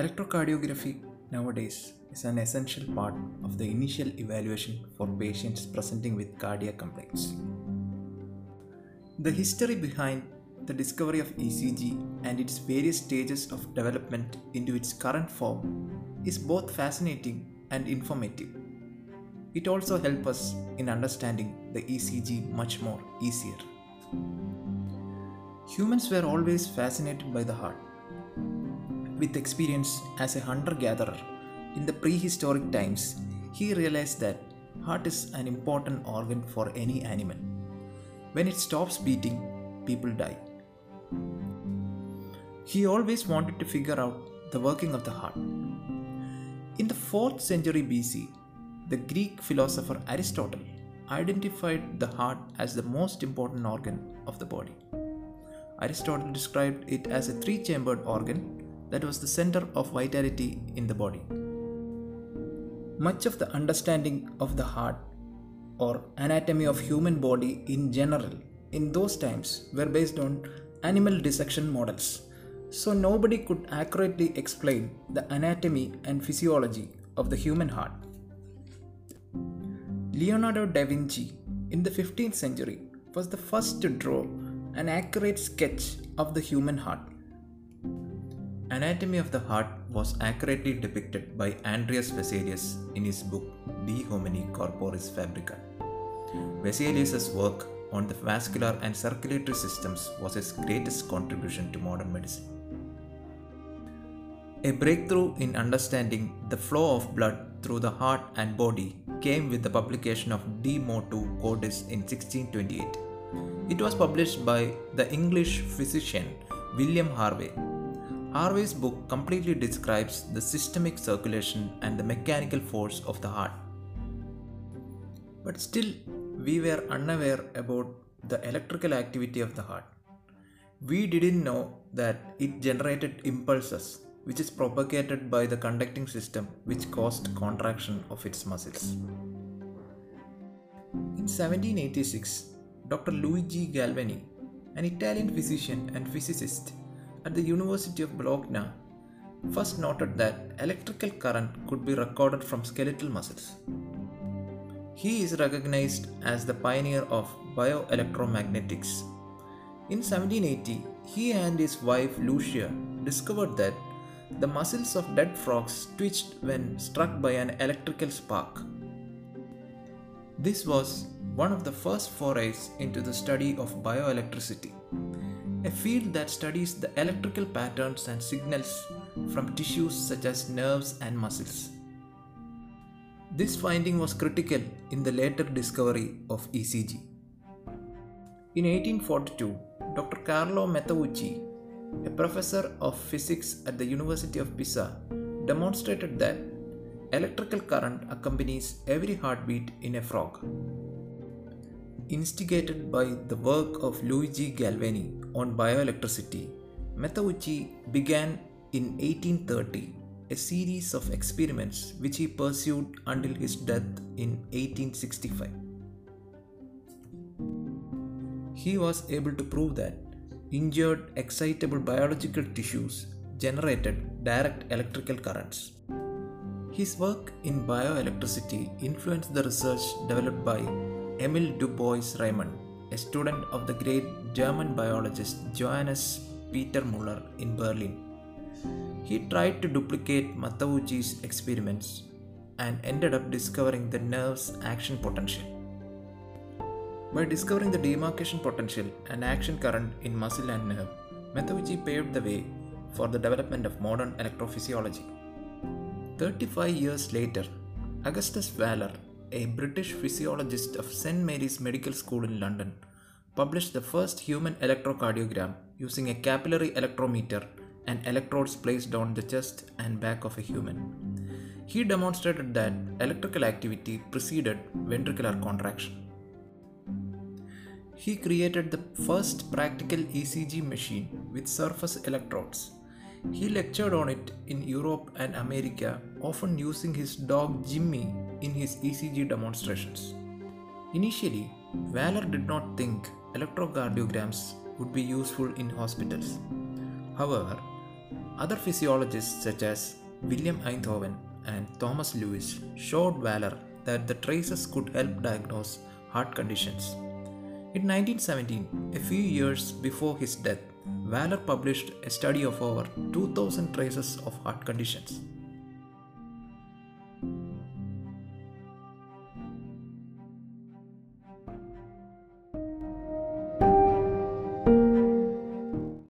Electrocardiography nowadays is an essential part of the initial evaluation for patients presenting with cardiac complaints. The history behind the discovery of ECG and its various stages of development into its current form is both fascinating and informative. It also helps us in understanding the ECG much more easier. Humans were always fascinated by the heart. With experience as a hunter-gatherer in the prehistoric times, he realized that heart is an important organ for any animal. When it stops beating, people die. He always wanted to figure out the working of the heart. In the 4th century BC, the Greek philosopher Aristotle identified the heart as the most important organ of the body. Aristotle described it as a three-chambered organ that was the center of vitality in the body. Much of the understanding of the heart or anatomy of human body in general in those times were based on animal dissection models, so nobody could accurately explain the anatomy and physiology of the human heart. Leonardo da Vinci in the 15th century was the first to draw an accurate sketch of the human heart. Anatomy of the heart was accurately depicted by Andreas Vesalius in his book De humani corporis fabrica. Vesalius' work on the vascular and circulatory systems was his greatest contribution to modern medicine. A breakthrough in understanding the flow of blood through the heart and body came with the publication of De Motu Cordis in 1628. It was published by the English physician William Harvey. Harvey's book completely describes the systemic circulation and the mechanical force of the heart. But still, we were unaware about the electrical activity of the heart. We didn't know that it generated impulses, which is propagated by the conducting system, which caused contraction of its muscles. In 1786, Dr. Luigi Galvani, an Italian physician and physicist, at the University of Bologna, first noted that electrical current could be recorded from skeletal muscles. He is recognized as the pioneer of bioelectromagnetics. In 1780, he and his wife Lucia discovered that the muscles of dead frogs twitched when struck by an electrical spark. This was one of the first forays into the study of bioelectricity, a field that studies the electrical patterns and signals from tissues such as nerves and muscles. This finding was critical in the later discovery of ECG. In 1842, Dr. Carlo Matteucci, a professor of physics at the University of Pisa, demonstrated that electrical current accompanies every heartbeat in a frog. Instigated by the work of Luigi Galvani on bioelectricity, Matteucci began in 1830 a series of experiments which he pursued until his death in 1865. He was able to prove that injured, excitable biological tissues generated direct electrical currents. His work in bioelectricity influenced the research developed by Emil Du Bois-Reymond, a student of the great German biologist Johannes Peter Müller in Berlin. He tried to duplicate Matteucci's experiments and ended up discovering the nerve's action potential. By discovering the demarcation potential and action current in muscle and nerve, Matteucci paved the way for the development of modern electrophysiology. 35 years later, Augustus Waller, a British physiologist of St. Mary's Medical School in London, published the first human electrocardiogram using a capillary electrometer and electrodes placed on the chest and back of a human. He demonstrated that electrical activity preceded ventricular contraction. He created the first practical ECG machine with surface electrodes. He lectured on it in Europe and America, often using his dog Jimmy in his ECG demonstrations. Initially, Waller did not think electrocardiograms would be useful in hospitals. However, Other physiologists such as William Einthoven and Thomas Lewis showed Waller that the traces could help diagnose heart conditions. In 1917, a few years before his death, Waller published a study of over 2,000 traces of heart conditions.